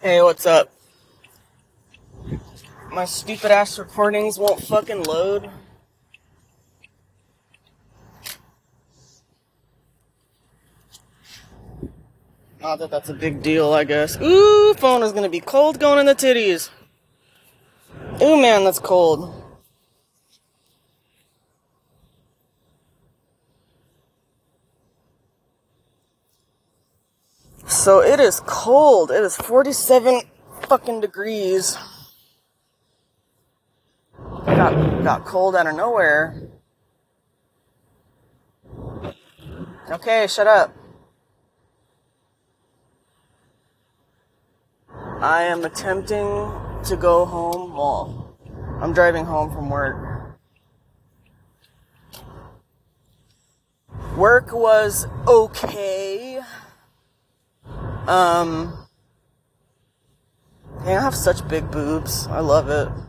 Hey, what's up? My stupid ass recordings won't fucking load. Not that that's a big deal, I guess. Ooh, phone is gonna be cold going in the titties. Ooh, man, that's cold. So it is cold. It is 47 fucking degrees. Got cold out of nowhere. Okay, shut up. I am attempting to go home. Well, I'm driving home from work. Work was okay. Dang, I have such big boobs. I love it. I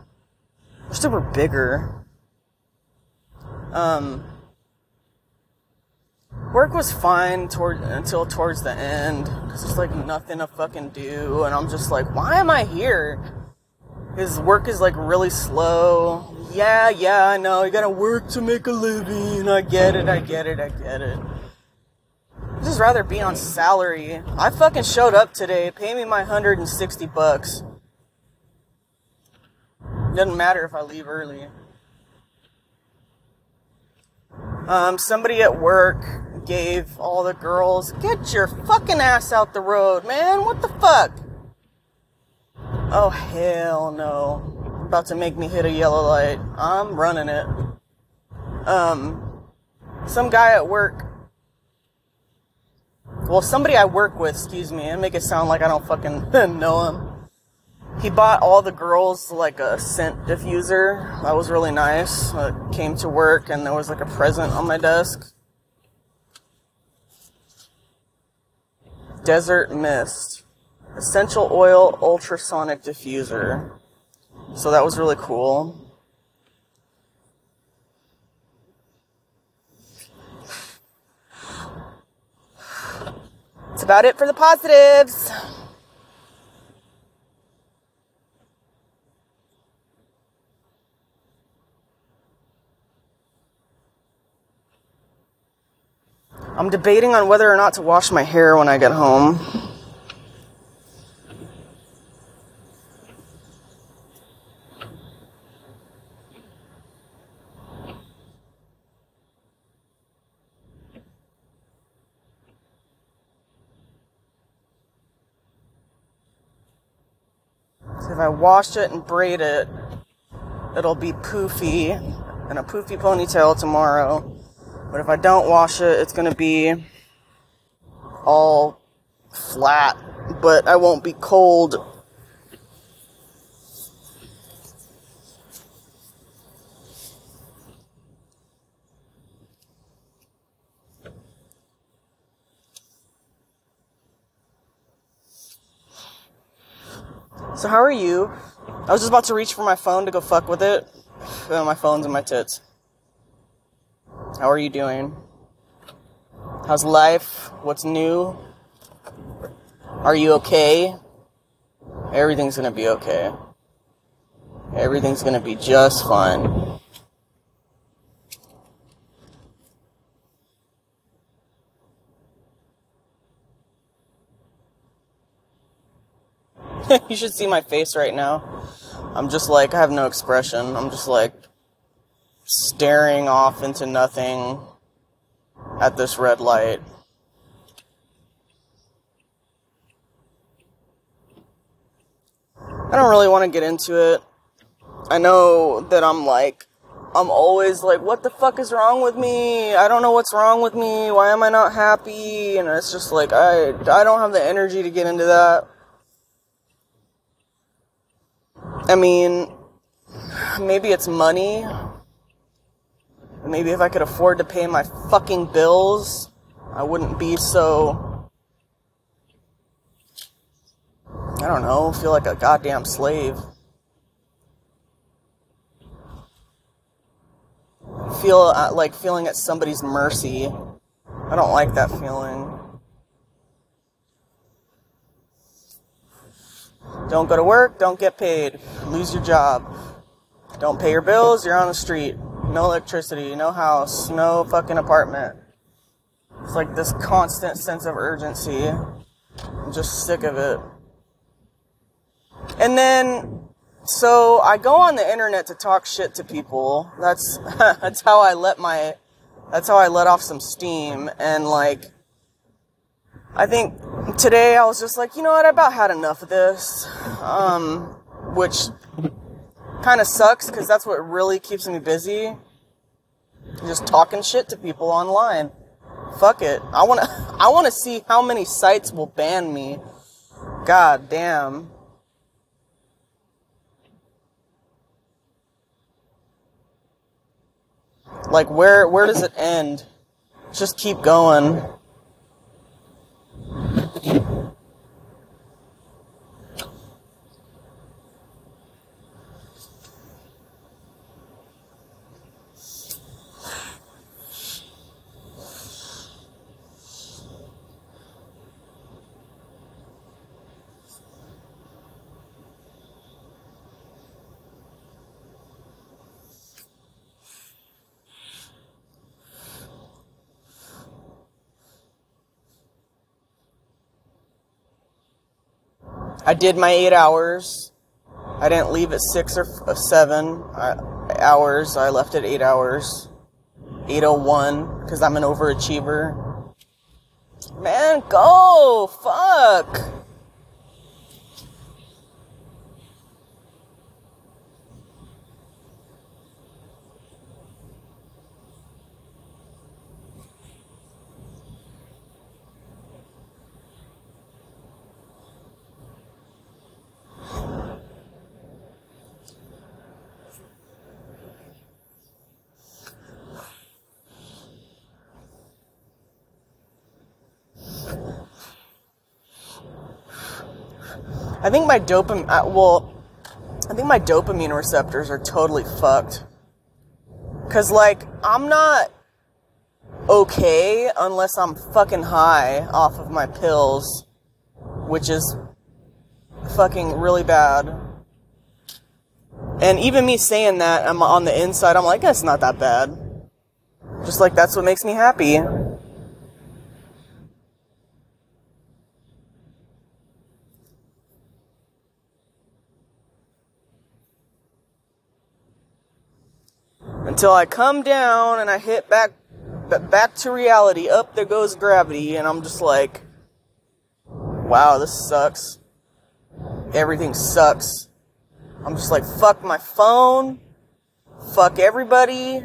wish they were bigger. Work was fine until towards the end. Cause there's like nothing to fucking do. And I'm just like, why am I here? Cause work is like really slow. Yeah, I know. You gotta work to make a living. I get it. I'd just rather be on salary. I fucking showed up today. Pay me my $160. Doesn't matter if I leave early. Somebody at work gave all the girls, get your fucking ass out the road, man. What the fuck? Oh, hell no. About to make me hit a yellow light. I'm running it. Some guy at work. Well, somebody I work with, excuse me, and make it sound like I don't fucking know him. He bought all the girls, like, a scent diffuser. That was really nice. Came to work, and there was, like, a present on my desk. Desert Mist. Essential Oil Ultrasonic Diffuser. So that was really cool. That's about it for the positives. I'm debating on whether or not to wash my hair when I get home. If I wash it and braid it, it'll be poofy and a poofy ponytail tomorrow. But if I don't wash it, it's going to be all flat, but I won't be cold. So how are you? I was just about to reach for my phone to go fuck with it. My phone's in my tits. How are you doing? How's life? What's new? Are you okay? Everything's gonna be okay. Everything's gonna be just fine. You should see my face right now. I'm just like, I have no expression. I'm just like staring off into nothing at this red light. I don't really want to get into it. I know that I'm always like, what the fuck is wrong with me? I don't know what's wrong with me. Why am I not happy? And it's just like, I don't have the energy to get into that. I mean, maybe it's money. Maybe if I could afford to pay my fucking bills, I wouldn't be so, I don't know, feel like a goddamn slave. Feel like feeling at somebody's mercy. I don't like that feeling. Don't go to work, don't get paid, lose your job. Don't pay your bills, you're on the street. No electricity, no house, no fucking apartment. It's like this constant sense of urgency. I'm just sick of it. And then, so I go on the internet to talk shit to people. That's how I let off some steam. And like, I think today I was just like, you know what, I about had enough of this. Which kind of sucks because that's what really keeps me busy. Just talking shit to people online. Fuck it. I want to see how many sites will ban me. God damn. Like, where does it end? Just keep going. I did my 8 hours. I didn't leave at 6 or 7 hours. I left at 8 hours. 8:01, because I'm an overachiever. Man, go! Fuck! I think my dopamine receptors are totally fucked. Cause like, I'm not okay unless I'm fucking high off of my pills, which is fucking really bad. And even me saying that, I'm on the inside, I'm like, that's not that bad. Just like, that's what makes me happy. Until I come down and I hit back to reality. Up there goes gravity, and I'm just like, wow, this sucks. Everything sucks. I'm just like, fuck my phone. Fuck everybody.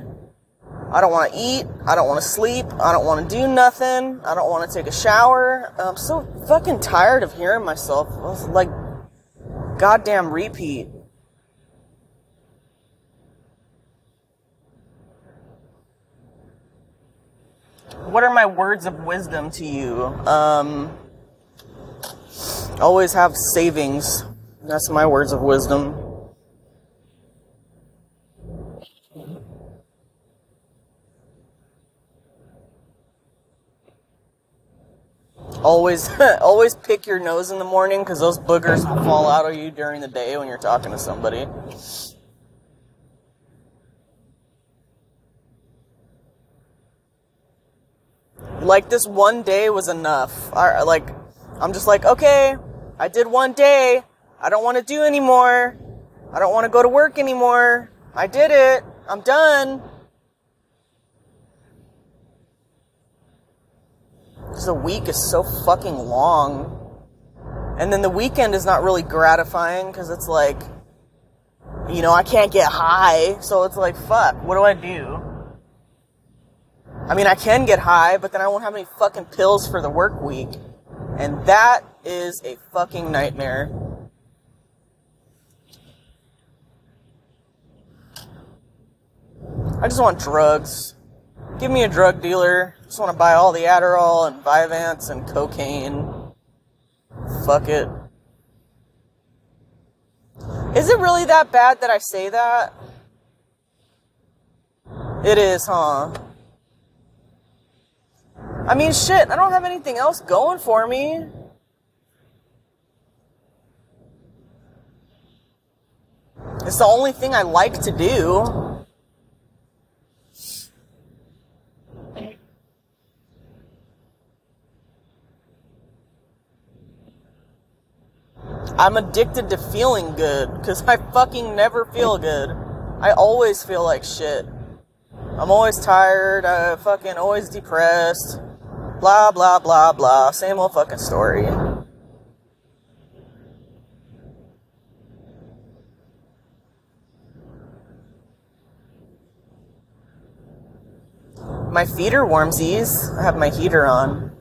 I don't want to eat. I don't want to sleep. I don't want to do nothing. I don't want to take a shower. I'm so fucking tired of hearing myself. I was like, goddamn repeat. What are my words of wisdom to you? Always have savings. That's my words of wisdom. Always pick your nose in the morning because those boogers will fall out of you during the day when you're talking to somebody. Like, this one day was enough. Like, I'm just like, okay, I did one day. I don't want to do anymore. I don't want to go to work anymore. I did it. I'm done. Because the week is so fucking long. And then the weekend is not really gratifying because it's like, you know, I can't get high. So it's like, fuck, what do I do? I mean, I can get high, but then I won't have any fucking pills for the work week. And that is a fucking nightmare. I just want drugs. Give me a drug dealer. I just want to buy all the Adderall and Vyvanse and cocaine. Fuck it. Is it really that bad that I say that? It is, huh? I mean, shit, I don't have anything else going for me. It's the only thing I like to do. I'm addicted to feeling good because I fucking never feel good. I always feel like shit. I'm always tired. I fucking always depressed. Blah, blah, blah, blah. Same old fucking story. My feet are warmsies. I have my heater on.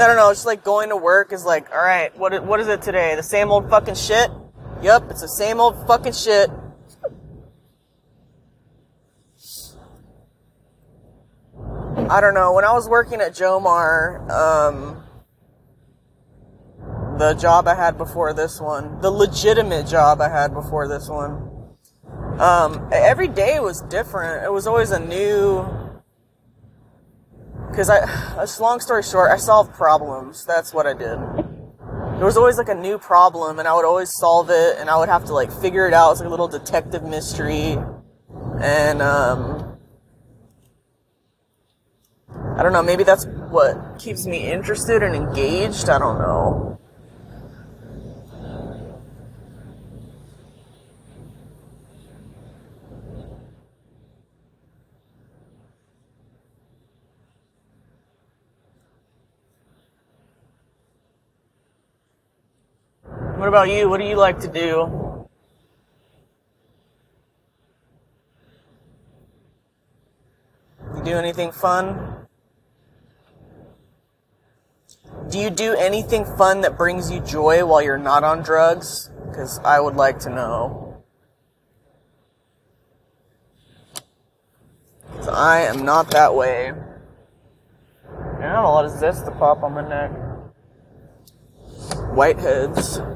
I don't know, it's just like going to work is like, alright, what is it today? The same old fucking shit? Yep, it's the same old fucking shit. I don't know, when I was working at Jomar, the job I had before this one, the legitimate job I had before this one, every day was different. It was always a new... Because it's long story short, I solved problems. That's what I did. There was always like a new problem, and I would always solve it, and I would have to like figure it out. It's like a little detective mystery, and I don't know. Maybe that's what keeps me interested and engaged. I don't know. What about you? What do you like to do? You do anything fun? Do you do anything fun that brings you joy while you're not on drugs? Because I would like to know. So I am not that way. I have a lot of zest to pop on my neck. Whiteheads.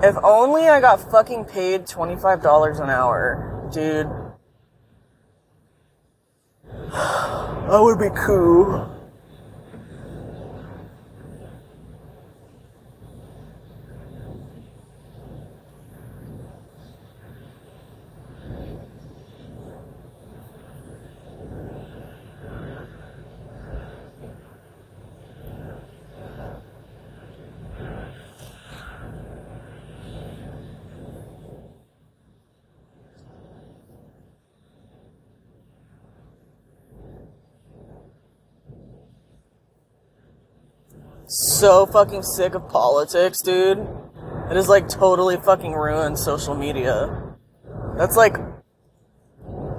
If only I got fucking paid $25 an hour, dude. That would be cool. So fucking sick of politics, dude. It is like totally fucking ruined social media. That's like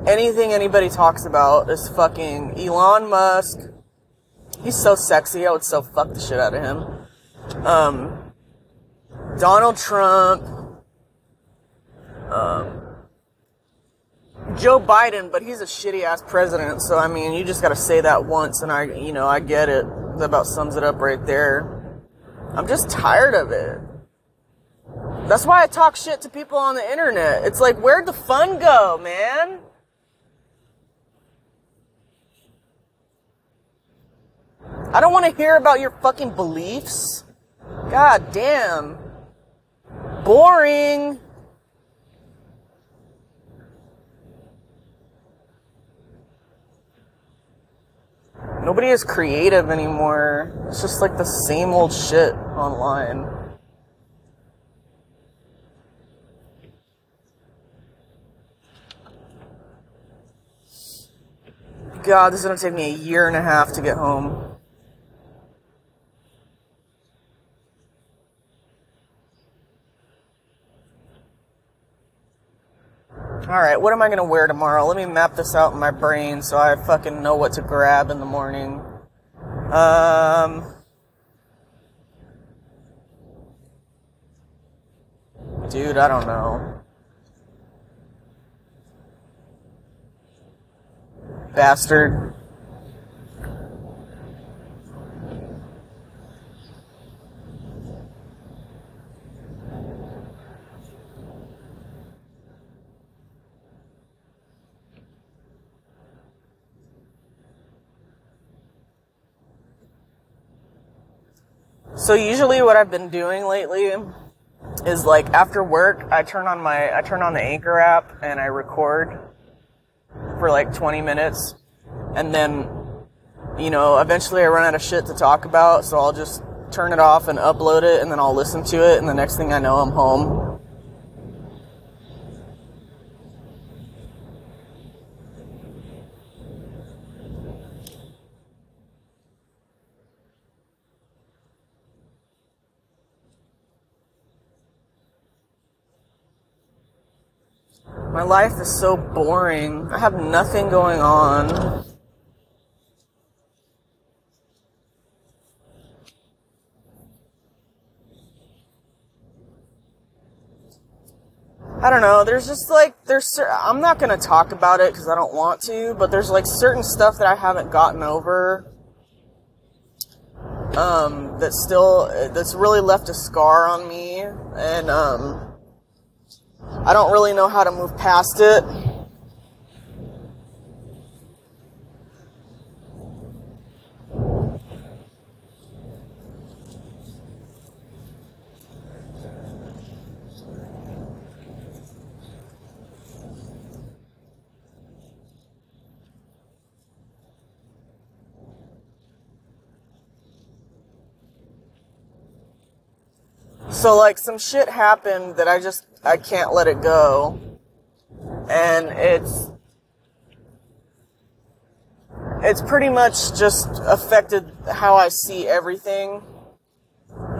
anything anybody talks about is fucking Elon Musk. He's so sexy. I would so fuck the shit out of him. Donald Trump. Joe Biden, but he's a shitty ass president. So I mean, you just got to say that once, and I get it. That about sums it up right there. I'm just tired of it. That's why I talk shit to people on the internet. It's like, where'd the fun go, man? I don't want to hear about your fucking beliefs. God damn. Boring. Nobody is creative anymore. It's just like the same old shit online. God, this is gonna take me a year and a half to get home. Alright, what am I gonna wear tomorrow? Let me map this out in my brain so I fucking know what to grab in the morning. Dude, I don't know. Bastard. So usually what I've been doing lately is like after work, I turn on the Anchor app and I record for like 20 minutes. And then, you know, eventually I run out of shit to talk about. So I'll just turn it off and upload it and then I'll listen to it. And the next thing I know, I'm home. My life is so boring. I have nothing going on. I don't know. There's just like, I'm not going to talk about it because I don't want to, but there's like certain stuff that I haven't gotten over. That's really left a scar on me. And, I don't really know how to move past it. So, like, some shit happened that I can't let it go. And it's pretty much just affected how I see everything.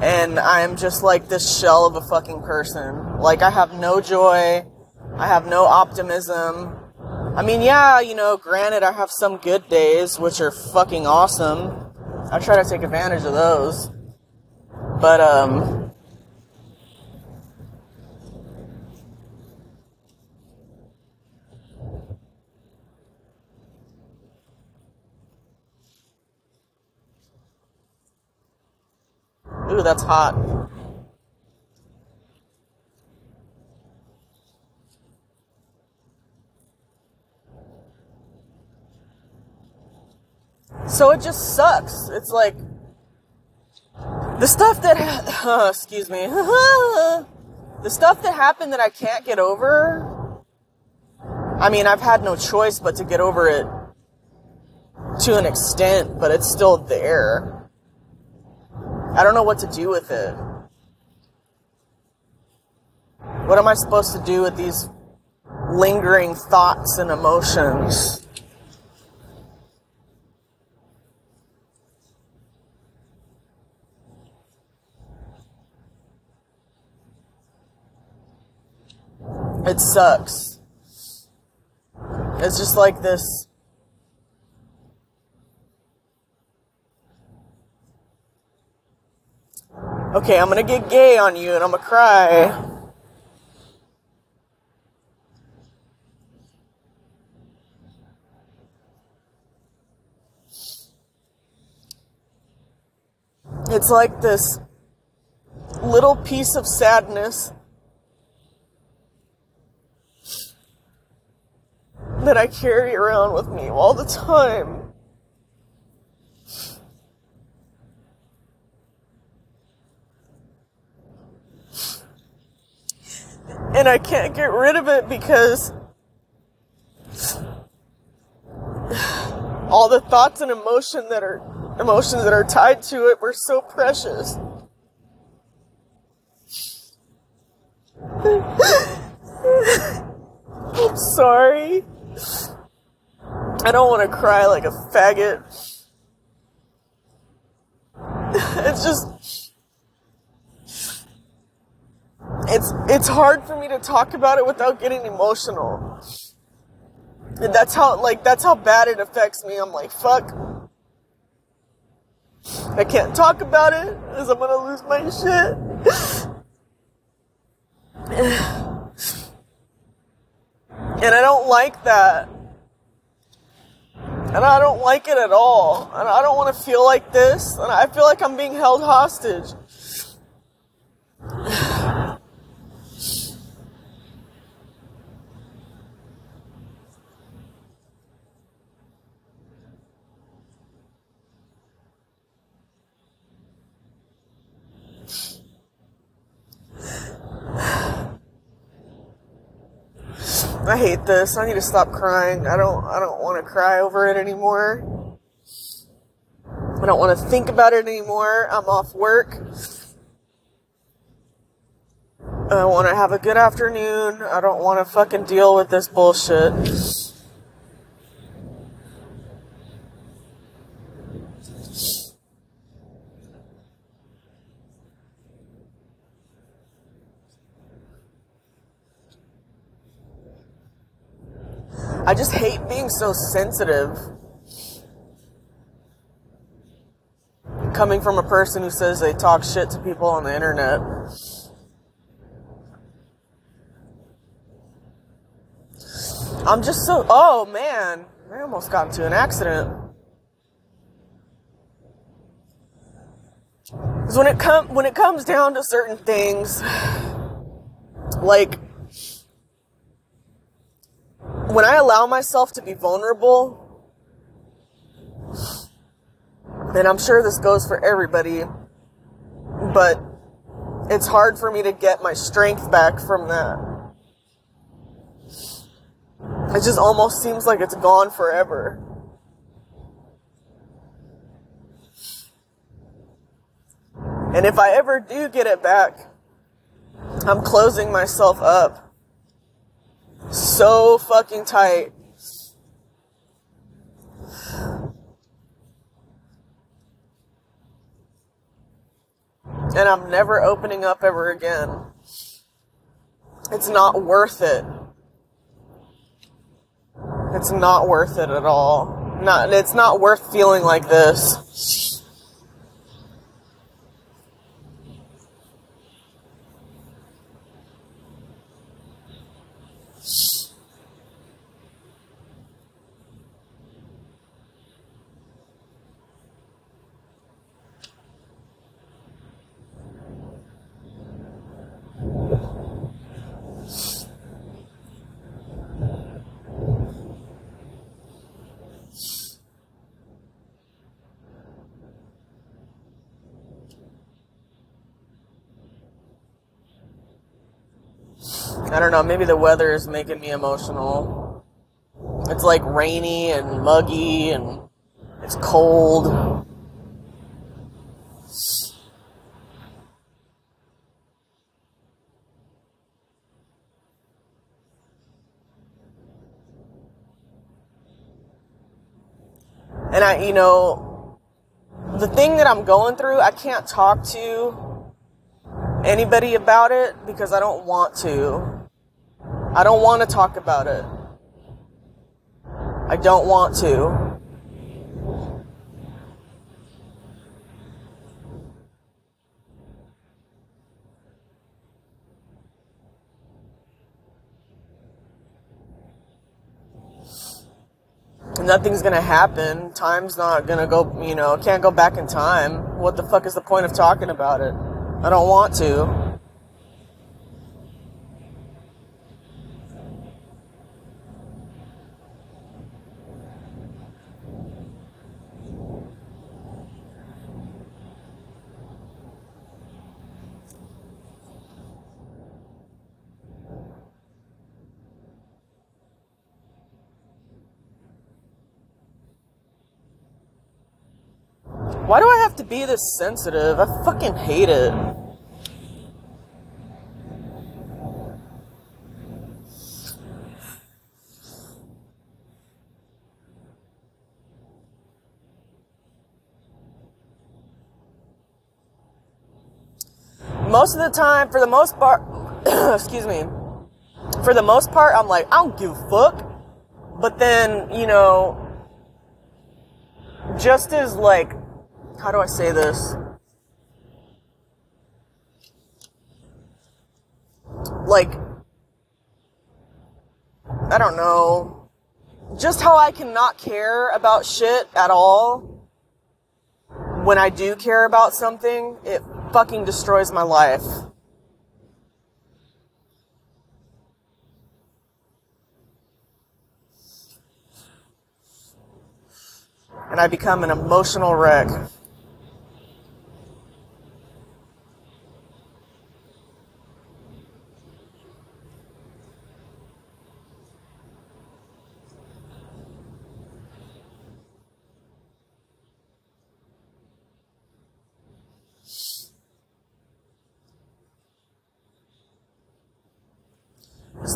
And I'm just like this shell of a fucking person. Like, I have no joy. I have no optimism. I mean, yeah, you know, granted, I have some good days, which are fucking awesome. I try to take advantage of those. But, ooh, that's hot. So it just sucks. It's like the stuff that excuse me, the stuff that happened that I can't get over. I mean, I've had no choice but to get over it to an extent, but it's still there. I don't know what to do with it. What am I supposed to do with these lingering thoughts and emotions? It sucks. It's just like this. Okay, I'm gonna get gay on you and I'm gonna cry. It's like this little piece of sadness that I carry around with me all the time. And I can't get rid of it because all the thoughts and emotions that are tied to it were so precious. I'm sorry. I don't want to cry like a faggot. It's just... It's hard for me to talk about it without getting emotional. And that's how bad it affects me. I'm like, fuck. I can't talk about it because I'm going to lose my shit. And I don't like that. And I don't like it at all. And I don't want to feel like this. And I feel like I'm being held hostage. I hate this. I need to stop crying. I don't want to cry over it anymore. I don't want to think about it anymore. I'm off work. I want to have a good afternoon. I don't want to fucking deal with this bullshit. I just hate being so sensitive. Coming from a person who says they talk shit to people on the internet. I'm just so... Oh, man. I almost got into an accident. Because when it comes down to certain things, like... When I allow myself to be vulnerable, and I'm sure this goes for everybody, but it's hard for me to get my strength back from that. It just almost seems like it's gone forever. And if I ever do get it back, I'm closing myself up so fucking tight. And I'm never opening up ever again. It's not worth it. It's not worth it at all. It's not worth feeling like this. I don't know, maybe the weather is making me emotional. It's like rainy and muggy and it's cold. And the thing that I'm going through, I can't talk to anybody about it because I don't want to. I don't want to talk about it. I don't want to. Nothing's going to happen. Time's not going to go, can't go back in time. What the fuck is the point of talking about it? I don't want to. Why do I have to be this sensitive? I fucking hate it. Most of the time, for the most part, excuse me, for the most part, I'm like, I don't give a fuck. But then, just as like, how do I say this? like, I don't know, just how I can not care about shit at all. When I do care about something, it fucking destroys my life. And I become an emotional wreck.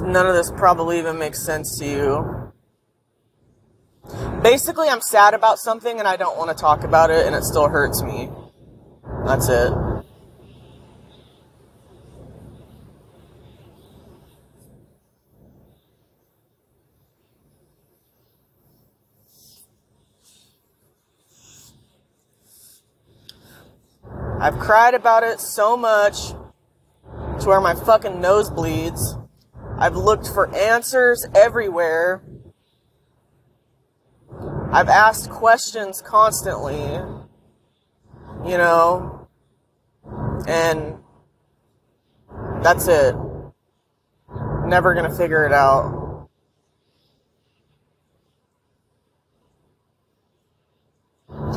None of this probably even makes sense to you. Basically, I'm sad about something and I don't want to talk about it and it still hurts me. That's it. I've cried about it so much to where my fucking nose bleeds. I've looked for answers everywhere. I've asked questions constantly, you know, and that's it. Never gonna figure it out.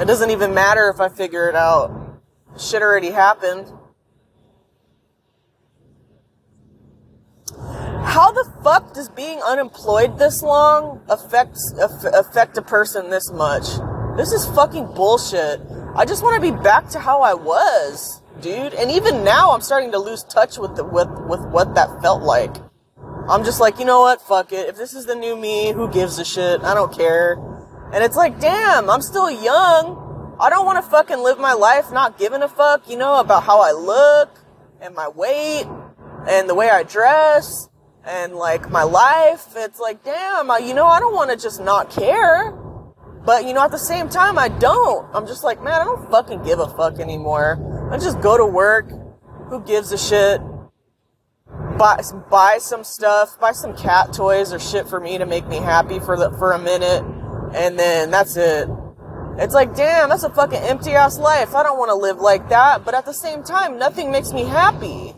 It doesn't even matter if I figure it out. Shit already happened. How the fuck does being unemployed this long affect a person this much? This is fucking bullshit. I just want to be back to how I was, dude. And even now, I'm starting to lose touch with what that felt like. I'm just like, you know what? Fuck it. If this is the new me, who gives a shit? I don't care. And it's like, damn, I'm still young. I don't want to fucking live my life not giving a fuck, you know, about how I look and my weight and the way I dress. And, like, my life, it's like, damn, I don't want to just not care. But, you know, at the same time, I don't. I'm just like, man, I don't fucking give a fuck anymore. I just go to work. Who gives a shit? Buy some stuff. Buy some cat toys or shit for me to make me happy for a minute. And then that's it. It's like, damn, that's a fucking empty-ass life. I don't want to live like that. But at the same time, nothing makes me happy.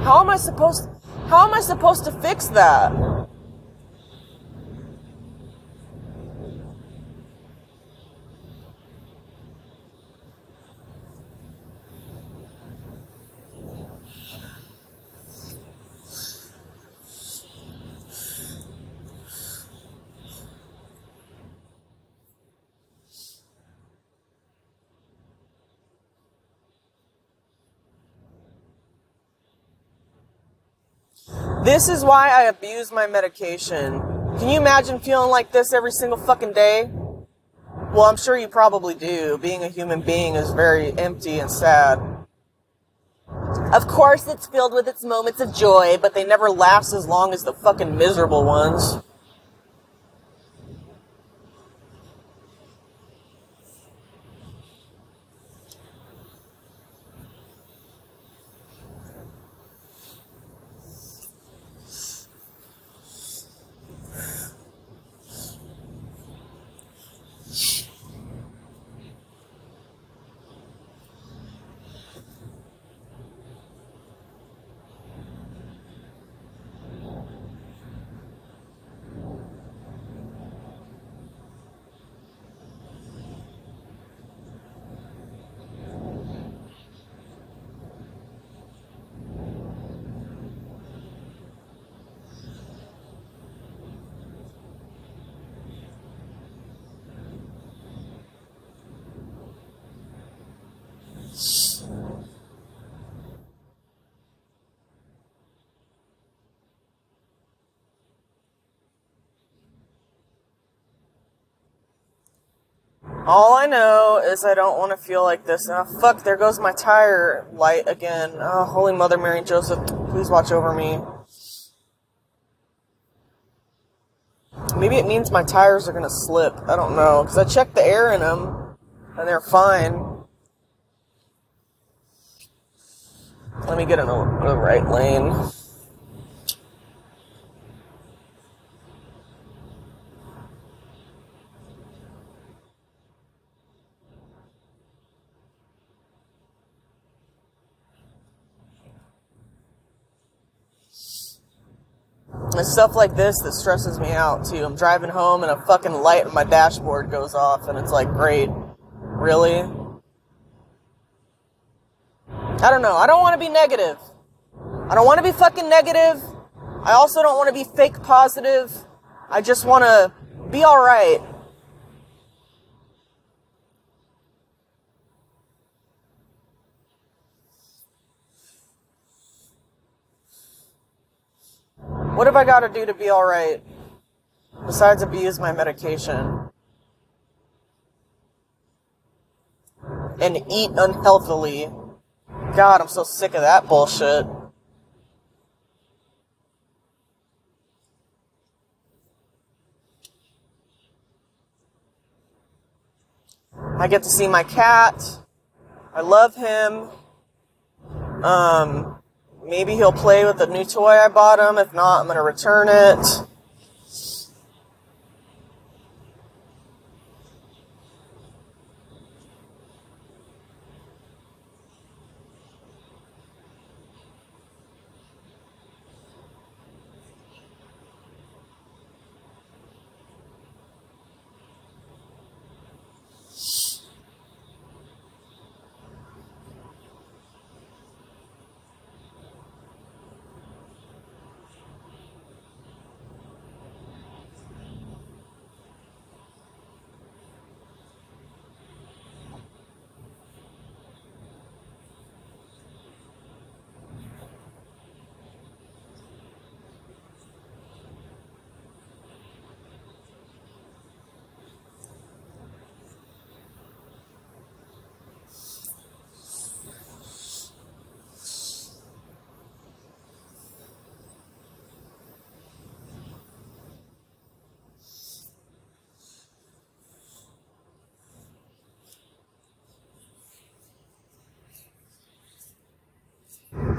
How am I supposed to fix that? This is why I abuse my medication. Can you imagine feeling like this every single fucking day? Well, I'm sure you probably do. Being a human being is very empty and sad. Of course it's filled with its moments of joy, but they never last as long as the fucking miserable ones. All I know is I don't want to feel like this. And oh, fuck, there goes my tire light again. Oh, Holy Mother Mary and Joseph, please watch over me. Maybe it means my tires are going to slip. I don't know. Because I checked the air in them, and they're fine. Let me get in the right lane. It's stuff like this that stresses me out, too. I'm driving home, and a fucking light on my dashboard goes off, and it's like, great. Really? I don't know. I don't want to be negative. I don't want to be fucking negative. I also don't want to be fake positive. I just want to be all right. What have I got to do to be all right? Besides abuse my medication. And eat unhealthily. God, I'm so sick of that bullshit. I get to see my cat. I love him. Maybe he'll play with the new toy I bought him. If not, I'm going to return it.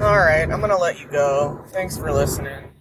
All right, I'm going to let you go. Thanks for listening.